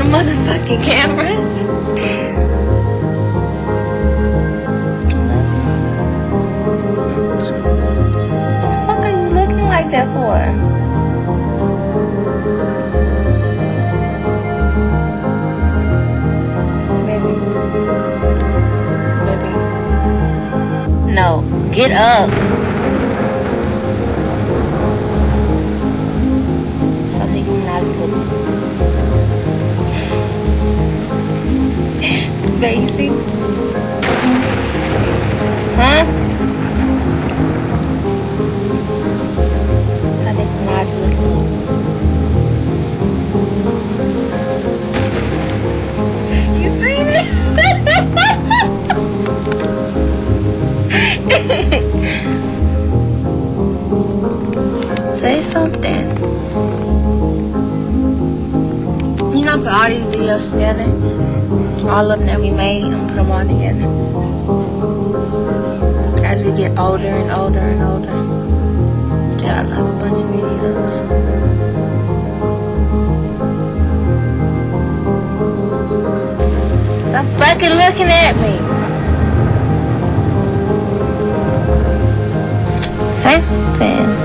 on a motherfucking camera. What the fuck are you looking like that for? No, get up. Something not good. Basic. Huh? Something not good. You see me? Say something. You know, I put all these videos together. All of them that we made, I'm gonna put them all together. As we get older and older and older. Yeah, I love a bunch of videos. Stop fucking looking at me. Say something.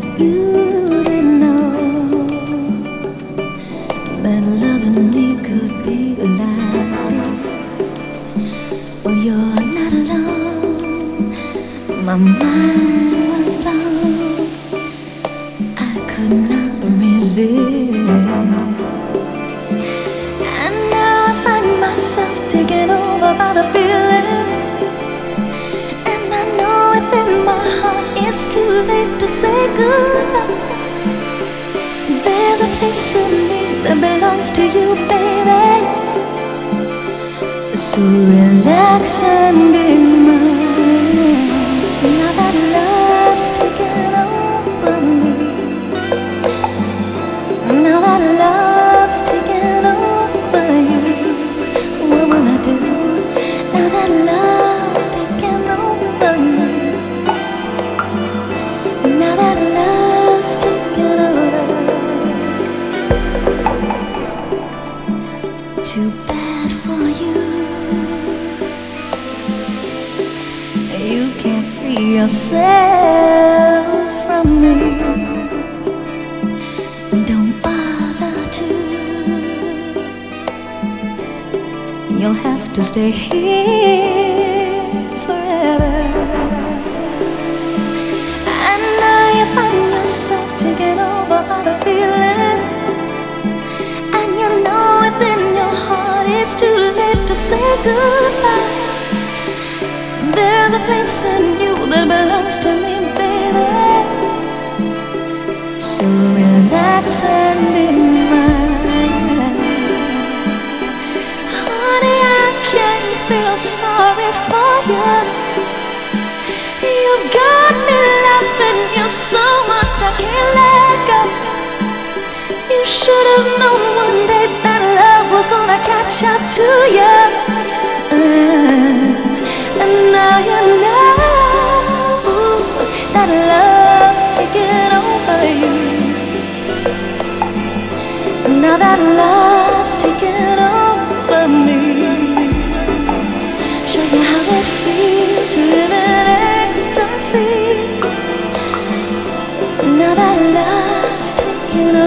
that you didn't know that loving me could be like this. Oh, you're not alone. My mind was blown. I could not resist. And now I find myself taken over by the feeling. It's too late to say goodbye. There's a place in me that belongs to you, baby. So relax and be mine. Now that love's taken over me. Now that love's taken over you. What will I do? Now that love's taken over me. Too bad for you. You can't free yourself from me. Don't bother to. You'll have to stay here forever. And now you find yourself taken over by the feeling. It's too late to say goodbye. There's a place in you that belongs to me, baby. So relax and be mine. Honey, I can't feel sorry for you. You got me laughing, you so much I can't let go. You should have known one day that love was gonna catch up to you. And now you know that love's taken over you. And now that love's taken over me. Show you how it feels to live in ecstasy. And now that love's taken over.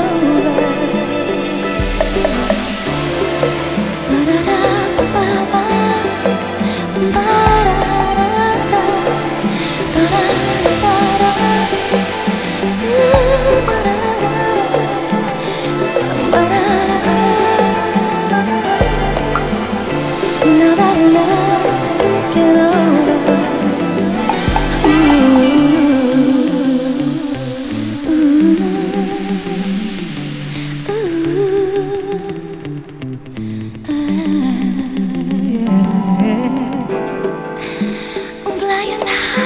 Flying high.